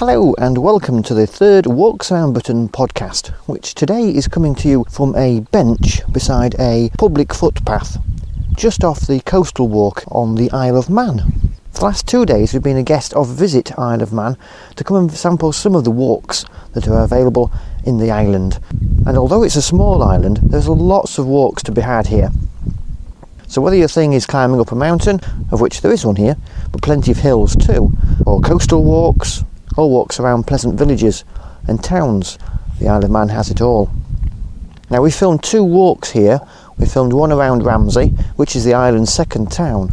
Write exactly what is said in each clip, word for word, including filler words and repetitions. Hello and welcome to the third Walks Around Britain podcast, which today is coming to you from a bench beside a public footpath just off the coastal walk on the Isle of Man. For the last two days we've been a guest of Visit Isle of Man to come and sample some of the walks that are available in the island. And although it's a small island, there's lots of walks to be had here. So whether your thing is climbing up a mountain, of which there is one here, but plenty of hills too, or coastal walks, or walks around pleasant villages and towns, the Isle of Man has it all. Now we filmed two walks here. We filmed one around Ramsey, which is the island's second town,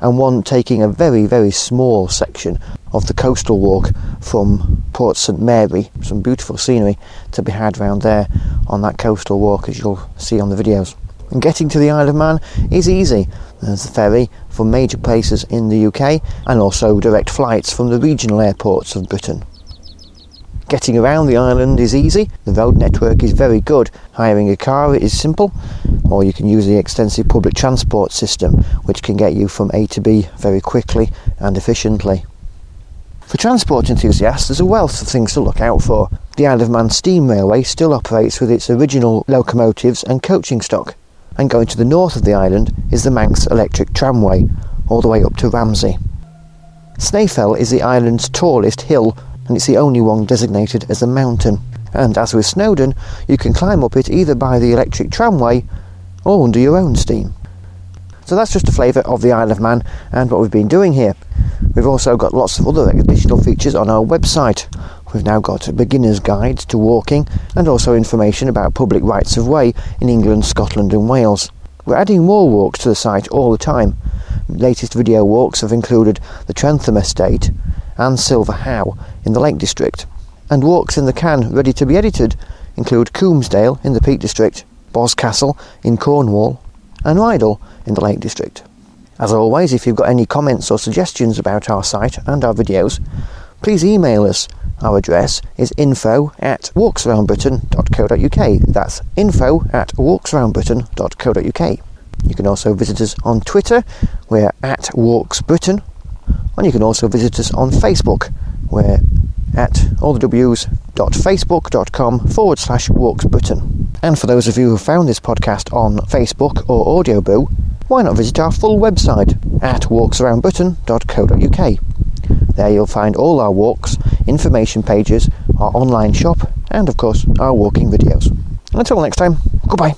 and one taking a very very small section of the coastal walk from Port St Mary, some beautiful scenery to be had round there on that coastal walk, as you'll see on the videos. And getting to the Isle of Man is easy. There's the ferry from major places in the U K and also direct flights from the regional airports of Britain. Getting around the island is easy. The road network is very good. Hiring a car is simple, or you can use the extensive public transport system, which can get you from A to B very quickly and efficiently. For transport enthusiasts, there's a wealth of things to look out for. The Isle of Man Steam Railway still operates with its original locomotives and coaching stock. And going to the north of the island is the Manx Electric tramway, all the way up to Ramsey. Snaefell is the island's tallest hill, and it's the only one designated as a mountain. And as with Snowdon, you can climb up it either by the electric tramway or under your own steam. So that's just a flavour of the Isle of Man and what we've been doing here. We've also got lots of other additional features on our website. We've now got a beginner's guide to walking and also information about public rights of way in England, Scotland and Wales. We're adding more walks to the site all the time. Latest video walks have included the Trentham Estate and Silver Howe in the Lake District. And walks in the can ready to be edited include Coombsdale in the Peak District, Boscastle in Cornwall and Rydal in the Lake District. As always, if you've got any comments or suggestions about our site and our videos, please email us. Our address is info at walks around britain dot co dot u k. That's info at walks around britain dot co dot u k. You can also visit us on Twitter, we're at walksbritain, and you can also visit us on Facebook, we're at allthews.facebook.com forward slash walksbritain. And for those of you who found this podcast on Facebook or Audioboo, why not visit our full website at walks around britain dot co dot u k. There you'll find all our walks, information pages, our online shop, and of course our walking videos. Until next time, goodbye.